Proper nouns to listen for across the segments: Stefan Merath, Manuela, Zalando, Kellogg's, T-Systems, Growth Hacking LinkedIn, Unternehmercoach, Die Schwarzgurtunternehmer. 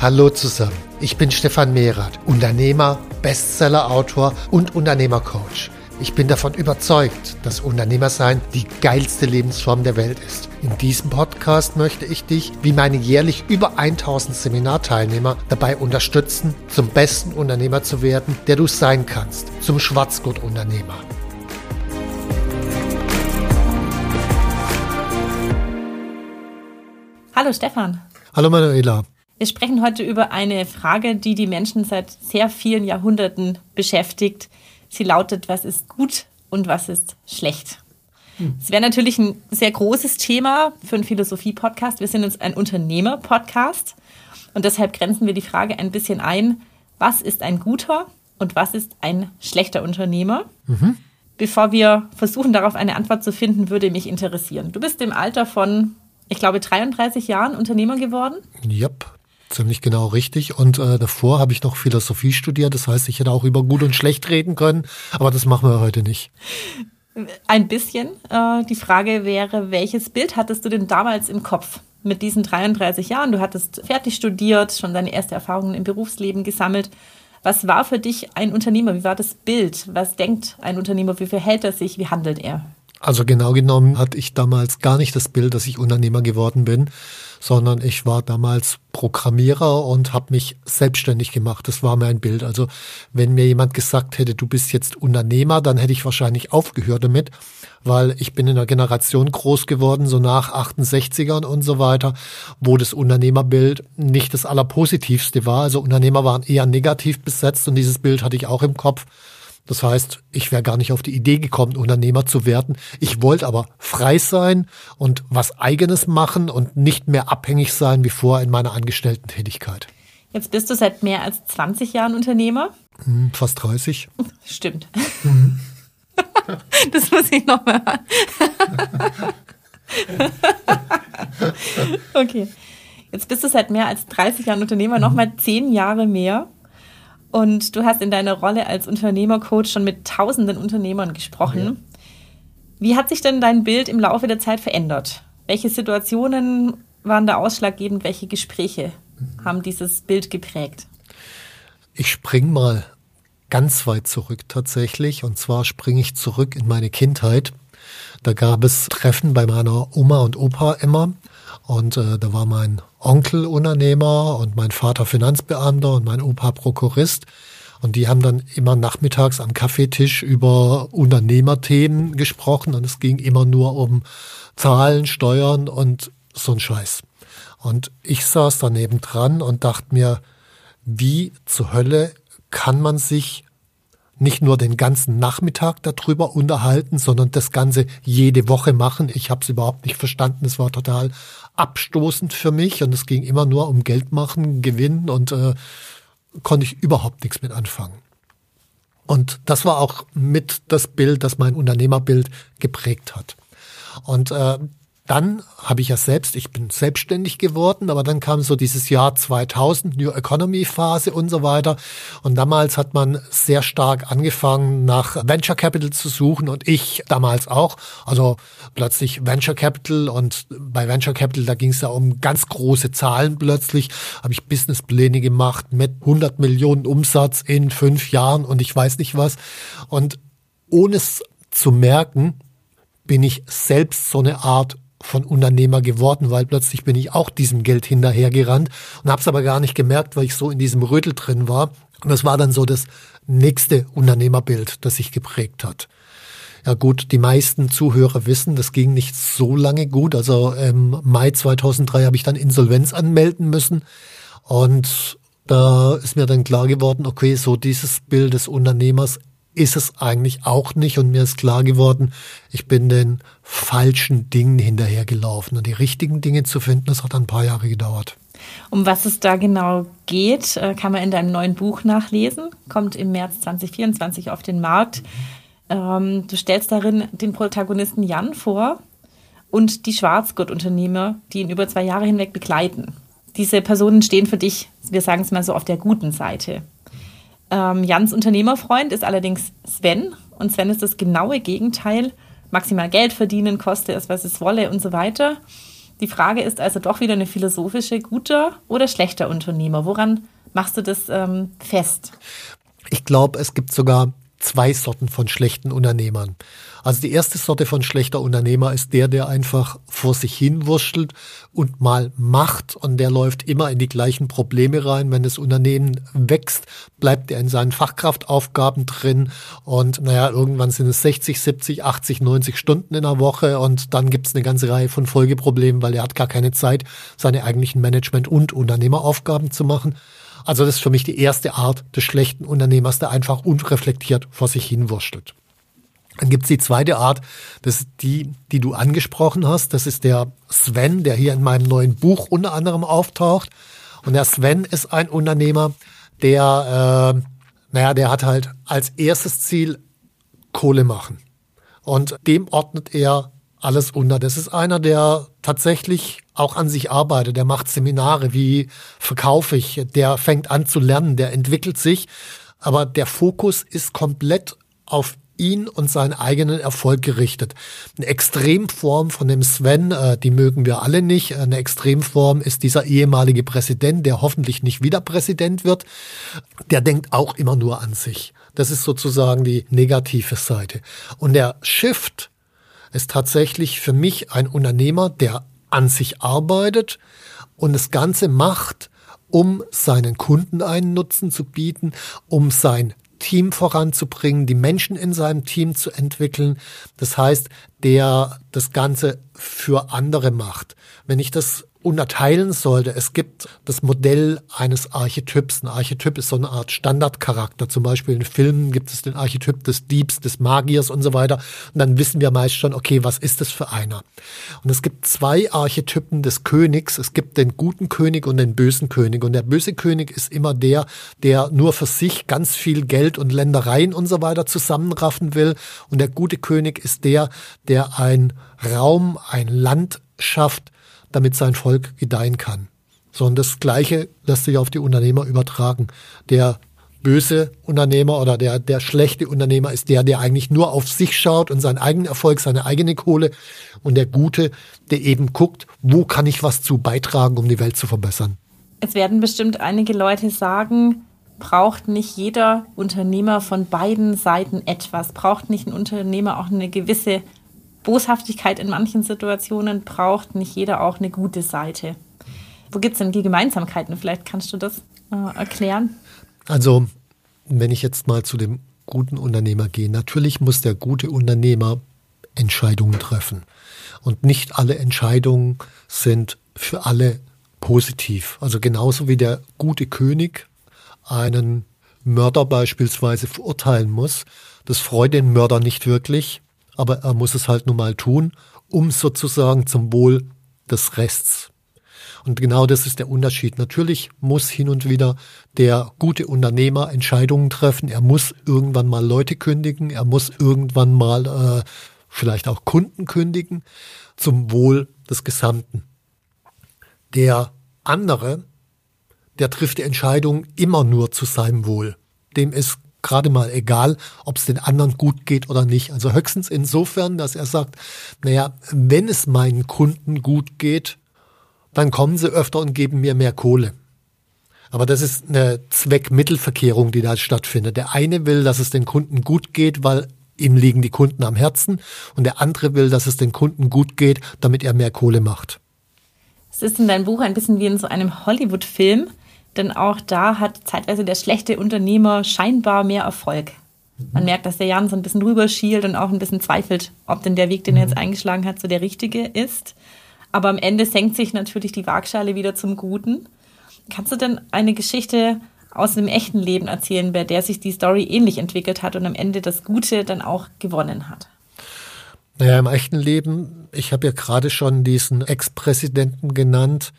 Hallo zusammen, ich bin Stefan Merath, Unternehmer, Bestseller-Autor und Unternehmercoach. Ich bin davon überzeugt, dass Unternehmersein die geilste Lebensform der Welt ist. In diesem Podcast möchte ich dich, wie meine jährlich über 1000 Seminarteilnehmer, dabei unterstützen, zum besten Unternehmer zu werden, der du sein kannst, zum Schwarzgurt-Unternehmer. Hallo Stefan. Hallo Manuela. Wir sprechen heute über eine Frage, die die Menschen seit sehr vielen Jahrhunderten beschäftigt. Sie lautet, was ist gut und was ist schlecht? Es wäre natürlich ein sehr großes Thema für einen Philosophie-Podcast. Wir sind jetzt ein Unternehmer-Podcast und deshalb grenzen wir die Frage ein bisschen ein, was ist ein guter und was ist ein schlechter Unternehmer? Mhm. Bevor wir versuchen, darauf eine Antwort zu finden, würde mich interessieren. Du bist im Alter von, ich glaube, 33 Jahren Unternehmer geworden? Yep. Ziemlich genau richtig. Und davor habe ich noch Philosophie studiert. Das heißt, ich hätte auch über gut und schlecht reden können. Aber das machen wir heute nicht. Ein bisschen. Die Frage wäre, welches Bild hattest du denn damals im Kopf mit diesen 33 Jahren? Du hattest fertig studiert, schon deine ersten Erfahrungen im Berufsleben gesammelt. Was war für dich ein Unternehmer? Wie war das Bild? Was denkt ein Unternehmer? Wie verhält er sich? Wie handelt er? Also genau genommen hatte ich damals gar nicht das Bild, dass ich Unternehmer geworden bin, sondern ich war damals Programmierer und habe mich selbstständig gemacht. Das war mein Bild. Also wenn mir jemand gesagt hätte, du bist jetzt Unternehmer, dann hätte ich wahrscheinlich aufgehört damit, weil ich bin in einer Generation groß geworden, so nach 68ern und so weiter, wo das Unternehmerbild nicht das Allerpositivste war. Also Unternehmer waren eher negativ besetzt und dieses Bild hatte ich auch im Kopf. Das heißt, ich wäre gar nicht auf die Idee gekommen, Unternehmer zu werden. Ich wollte aber frei sein und was Eigenes machen und nicht mehr abhängig sein wie vorher in meiner Angestellten-Tätigkeit. Jetzt bist du seit mehr als 20 Jahren Unternehmer. Fast 30. Stimmt. Mhm. Das muss ich nochmal hören. Okay. Jetzt bist du seit mehr als 30 Jahren Unternehmer, nochmal 10 Jahre mehr. Und du hast in deiner Rolle als Unternehmercoach schon mit tausenden Unternehmern gesprochen. Ja. Wie hat sich denn dein Bild im Laufe der Zeit verändert? Welche Situationen waren da ausschlaggebend? Welche Gespräche haben dieses Bild geprägt? Ich springe mal ganz weit zurück tatsächlich. Und zwar springe ich zurück in meine Kindheit. Da gab es Treffen bei meiner Oma und Opa immer. Und da war mein Onkel Unternehmer und mein Vater Finanzbeamter und mein Opa Prokurist. Und die haben dann immer nachmittags am Kaffeetisch über Unternehmerthemen gesprochen. Und es ging immer nur um Zahlen, Steuern und so ein Scheiß. Und ich saß daneben dran und dachte mir, wie zur Hölle kann man sich nicht nur den ganzen Nachmittag darüber unterhalten, sondern das Ganze jede Woche machen. Ich habe es überhaupt nicht verstanden. Es war total abstoßend für mich und es ging immer nur um Geld machen, Gewinn und konnte ich überhaupt nichts mit anfangen. Und das war auch mit das Bild, das mein Unternehmerbild geprägt hat. Und dann habe ich ja selbst, ich bin selbstständig geworden, aber dann kam so dieses Jahr 2000, New Economy Phase und so weiter. Und damals hat man sehr stark angefangen, nach Venture Capital zu suchen und ich damals auch. Also plötzlich Venture Capital und bei Venture Capital, da ging es ja um ganz große Zahlen plötzlich. Habe ich Businesspläne gemacht mit 100 Millionen Umsatz in 5 Jahren und ich weiß nicht was. Und ohne es zu merken, bin ich selbst so eine Art von Unternehmer geworden, weil plötzlich bin ich auch diesem Geld hinterhergerannt und habe es aber gar nicht gemerkt, weil ich so in diesem Rötel drin war. Und das war dann so das nächste Unternehmerbild, das sich geprägt hat. Ja gut, die meisten Zuhörer wissen, das ging nicht so lange gut. Also im Mai 2003 habe ich dann Insolvenz anmelden müssen und da ist mir dann klar geworden, okay, so dieses Bild des Unternehmers ist es eigentlich auch nicht. Und mir ist klar geworden, ich bin den falschen Dingen hinterhergelaufen. Und die richtigen Dinge zu finden, das hat ein paar Jahre gedauert. Um was es da genau geht, kann man in deinem neuen Buch nachlesen. Kommt im März 2024 auf den Markt. Du stellst darin den Protagonisten Jan vor und die Schwarzgurtunternehmer, die ihn über 2 Jahre hinweg begleiten. Diese Personen stehen für dich, wir sagen es mal so, auf der guten Seite. Jans Unternehmerfreund ist allerdings Sven. Und Sven ist das genaue Gegenteil. Maximal Geld verdienen, koste es, was es wolle und so weiter. Die Frage ist also doch wieder eine philosophische, guter oder schlechter Unternehmer. Woran machst du das fest? Ich glaube, es gibt sogar 2 Sorten von schlechten Unternehmern. Also die erste Sorte von schlechter Unternehmer ist der einfach vor sich hin wurschtelt und mal macht, und der läuft immer in die gleichen Probleme rein. Wenn das Unternehmen wächst, bleibt er in seinen Fachkraftaufgaben drin und irgendwann sind es 60, 70, 80, 90 Stunden in der Woche und dann gibt es eine ganze Reihe von Folgeproblemen, weil er hat gar keine Zeit, seine eigentlichen Management- und Unternehmeraufgaben zu machen. Also das ist für mich die erste Art des schlechten Unternehmers, der einfach unreflektiert vor sich hinwurschtelt. Dann gibt es die zweite Art, das ist die du angesprochen hast. Das ist der Sven, der hier in meinem neuen Buch unter anderem auftaucht. Und der Sven ist ein Unternehmer, der hat halt als erstes Ziel Kohle machen. Und dem ordnet er alles unter. Das ist einer, der tatsächlich auch an sich arbeitet, der macht Seminare, wie verkaufe ich, der fängt an zu lernen, der entwickelt sich, aber der Fokus ist komplett auf ihn und seinen eigenen Erfolg gerichtet. Eine Extremform von dem Sven, die mögen wir alle nicht, eine Extremform ist dieser ehemalige Präsident, der hoffentlich nicht wieder Präsident wird, der denkt auch immer nur an sich. Das ist sozusagen die negative Seite. Und der Shift ist tatsächlich für mich ein Unternehmer, der an sich arbeitet und das Ganze macht, um seinen Kunden einen Nutzen zu bieten, um sein Team voranzubringen, die Menschen in seinem Team zu entwickeln. Das heißt, der das Ganze für andere macht. Wenn ich das unterteilen sollte, es gibt das Modell eines Archetyps. Ein Archetyp ist so eine Art Standardcharakter. Zum Beispiel in Filmen gibt es den Archetyp des Diebs, des Magiers und so weiter. Und dann wissen wir meist schon, okay, was ist das für einer? Und es gibt 2 Archetypen des Königs. Es gibt den guten König und den bösen König. Und der böse König ist immer der nur für sich ganz viel Geld und Ländereien und so weiter zusammenraffen will. Und der gute König ist der einen Raum, ein Land schafft, damit sein Volk gedeihen kann. So, und das Gleiche lässt sich auf die Unternehmer übertragen. Der böse Unternehmer oder der schlechte Unternehmer ist der eigentlich nur auf sich schaut und seinen eigenen Erfolg, seine eigene Kohle, und der Gute, der eben guckt, wo kann ich was zu beitragen, um die Welt zu verbessern. Es werden bestimmt einige Leute sagen, braucht nicht jeder Unternehmer von beiden Seiten etwas? Braucht nicht ein Unternehmer auch eine gewisse Boshaftigkeit in manchen Situationen, braucht nicht jeder auch eine gute Seite? Wo gibt es denn die Gemeinsamkeiten? Vielleicht kannst du das erklären. Also, wenn ich jetzt mal zu dem guten Unternehmer gehe, natürlich muss der gute Unternehmer Entscheidungen treffen. Und nicht alle Entscheidungen sind für alle positiv. Also genauso wie der gute König einen Mörder beispielsweise verurteilen muss. Das freut den Mörder nicht wirklich. Aber er muss es halt nun mal tun, um sozusagen zum Wohl des Rests. Und genau das ist der Unterschied. Natürlich muss hin und wieder der gute Unternehmer Entscheidungen treffen. Er muss irgendwann mal Leute kündigen. Er muss irgendwann mal vielleicht auch Kunden kündigen, zum Wohl des Gesamten. Der andere, der trifft die Entscheidung immer nur zu seinem Wohl. Dem ist gerade mal egal, ob es den anderen gut geht oder nicht. Also höchstens insofern, dass er sagt, wenn es meinen Kunden gut geht, dann kommen sie öfter und geben mir mehr Kohle. Aber das ist eine Zweckmittelverkehrung, die da stattfindet. Der eine will, dass es den Kunden gut geht, weil ihm liegen die Kunden am Herzen, und der andere will, dass es den Kunden gut geht, damit er mehr Kohle macht. Es ist in deinem Buch ein bisschen wie in so einem Hollywood-Film. Denn auch da hat zeitweise der schlechte Unternehmer scheinbar mehr Erfolg. Man merkt, dass der Jan so ein bisschen rüberschielt und auch ein bisschen zweifelt, ob denn der Weg, den er jetzt eingeschlagen hat, so der richtige ist. Aber am Ende senkt sich natürlich die Waagschale wieder zum Guten. Kannst du denn eine Geschichte aus einem echten Leben erzählen, bei der sich die Story ähnlich entwickelt hat und am Ende das Gute dann auch gewonnen hat? Naja, im echten Leben, ich habe ja gerade schon diesen Ex-Präsidenten genannt.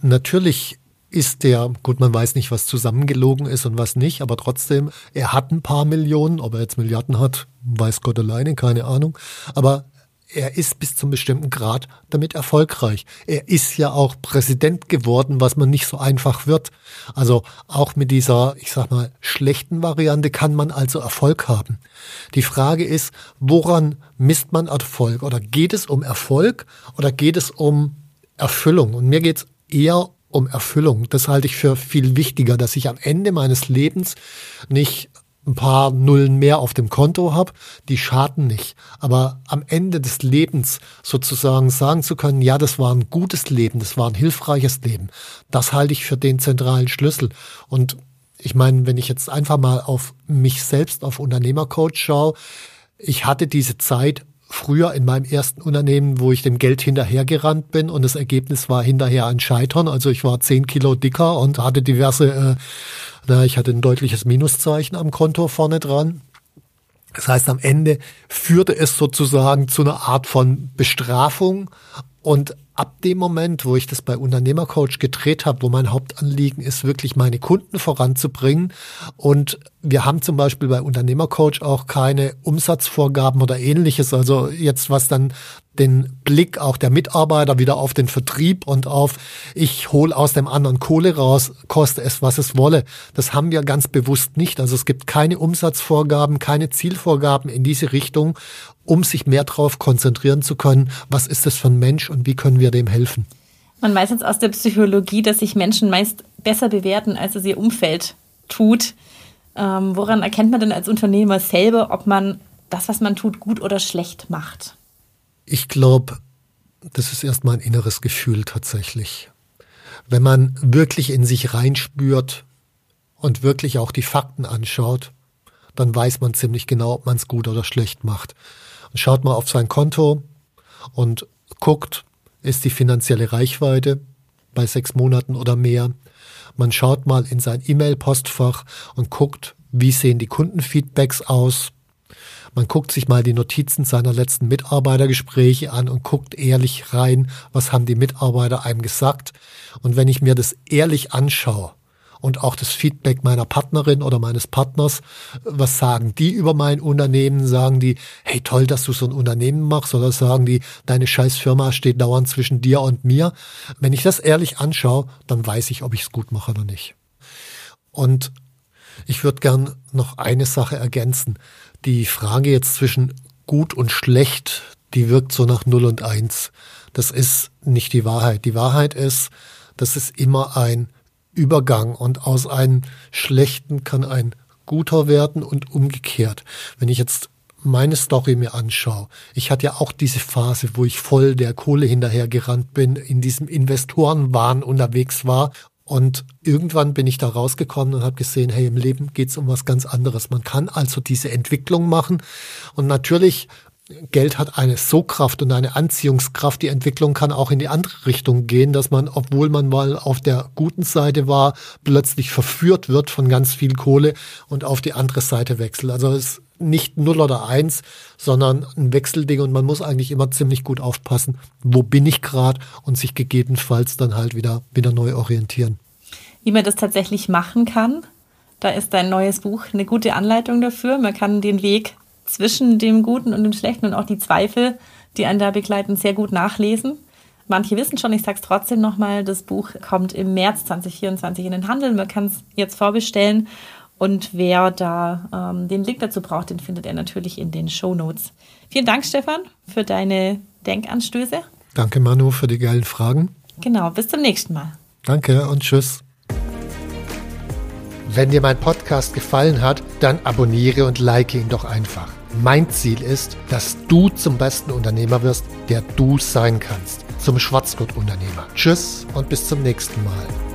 Natürlich ist der, gut, man weiß nicht, was zusammengelogen ist und was nicht, aber trotzdem, er hat ein paar Millionen, ob er jetzt Milliarden hat, weiß Gott alleine, keine Ahnung, aber er ist bis zum bestimmten Grad damit erfolgreich. Er ist ja auch Präsident geworden, was man nicht so einfach wird. Also auch mit dieser, ich sag mal, schlechten Variante kann man also Erfolg haben. Die Frage ist, woran misst man Erfolg? Oder geht es um Erfolg oder geht es um Erfüllung? Und mir geht's eher um Erfüllung. Das halte ich für viel wichtiger, dass ich am Ende meines Lebens nicht ein paar Nullen mehr auf dem Konto habe, die schaden nicht. Aber am Ende des Lebens sozusagen sagen zu können, ja, das war ein gutes Leben, das war ein hilfreiches Leben, das halte ich für den zentralen Schlüssel. Und ich meine, wenn ich jetzt einfach mal auf mich selbst, auf Unternehmercoach schaue, ich hatte diese Zeit früher in meinem ersten Unternehmen, wo ich dem Geld hinterhergerannt bin und das Ergebnis war hinterher ein Scheitern. Also ich war 10 Kilo dicker und hatte ich hatte ein deutliches Minuszeichen am Konto vorne dran. Das heißt, am Ende führte es sozusagen zu einer Art von Bestrafung. Und ab dem Moment, wo ich das bei Unternehmercoach gedreht habe, wo mein Hauptanliegen ist, wirklich meine Kunden voranzubringen. Und wir haben zum Beispiel bei Unternehmercoach auch keine Umsatzvorgaben oder Ähnliches. Also jetzt, was dann den Blick auch der Mitarbeiter wieder auf den Vertrieb und auf ich hole aus dem anderen Kohle raus, koste es, was es wolle. Das haben wir ganz bewusst nicht. Also es gibt keine Umsatzvorgaben, keine Zielvorgaben in diese Richtung, um sich mehr darauf konzentrieren zu können, was ist das für ein Mensch und wie können wir dem helfen. Man weiß jetzt aus der Psychologie, dass sich Menschen meist besser bewerten, als es ihr Umfeld tut. Woran erkennt man denn als Unternehmer selber, ob man das, was man tut, gut oder schlecht macht? Ich glaube, das ist erstmal ein inneres Gefühl tatsächlich. Wenn man wirklich in sich reinspürt und wirklich auch die Fakten anschaut, dann weiß man ziemlich genau, ob man es gut oder schlecht macht. Und schaut mal auf sein Konto und guckt, ist die finanzielle Reichweite bei 6 Monaten oder mehr. Man schaut mal in sein E-Mail-Postfach und guckt, wie sehen die Kundenfeedbacks aus. Man guckt sich mal die Notizen seiner letzten Mitarbeitergespräche an und guckt ehrlich rein, was haben die Mitarbeiter einem gesagt. Und wenn ich mir das ehrlich anschaue, und auch das Feedback meiner Partnerin oder meines Partners, was sagen die über mein Unternehmen? Sagen die, hey toll, dass du so ein Unternehmen machst? Oder sagen die, deine scheiß Firma steht dauernd zwischen dir und mir? Wenn ich das ehrlich anschaue, dann weiß ich, ob ich es gut mache oder nicht. Und ich würde gern noch eine Sache ergänzen. Die Frage jetzt zwischen gut und schlecht, die wirkt so nach 0 und 1. Das ist nicht die Wahrheit. Die Wahrheit ist, das ist immer ein Übergang und aus einem Schlechten kann ein Guter werden und umgekehrt. Wenn ich jetzt meine Story mir anschaue, ich hatte ja auch diese Phase, wo ich voll der Kohle hinterhergerannt bin, in diesem Investorenwahn unterwegs war und irgendwann bin ich da rausgekommen und habe gesehen, hey, im Leben geht's um was ganz anderes. Man kann also diese Entwicklung machen und natürlich Geld hat eine Sogkraft und eine Anziehungskraft. Die Entwicklung kann auch in die andere Richtung gehen, dass man, obwohl man mal auf der guten Seite war, plötzlich verführt wird von ganz viel Kohle und auf die andere Seite wechselt. Also es ist nicht 0 oder 1, sondern ein Wechselding und man muss eigentlich immer ziemlich gut aufpassen, wo bin ich gerade und sich gegebenenfalls dann halt wieder neu orientieren. Wie man das tatsächlich machen kann, da ist dein neues Buch eine gute Anleitung dafür. Man kann den Weg zwischen dem Guten und dem Schlechten und auch die Zweifel, die einen da begleiten, sehr gut nachlesen. Manche wissen schon, ich sage es trotzdem nochmal, das Buch kommt im März 2024 in den Handel. Man kann es jetzt vorbestellen und wer da den Link dazu braucht, den findet er natürlich in den Shownotes. Vielen Dank, Stefan, für deine Denkanstöße. Danke, Manu, für die geilen Fragen. Genau, bis zum nächsten Mal. Danke und tschüss. Wenn dir mein Podcast gefallen hat, dann abonniere und like ihn doch einfach. Mein Ziel ist, dass du zum besten Unternehmer wirst, der du sein kannst. Zum Schwarzgurt-Unternehmer. Tschüss und bis zum nächsten Mal.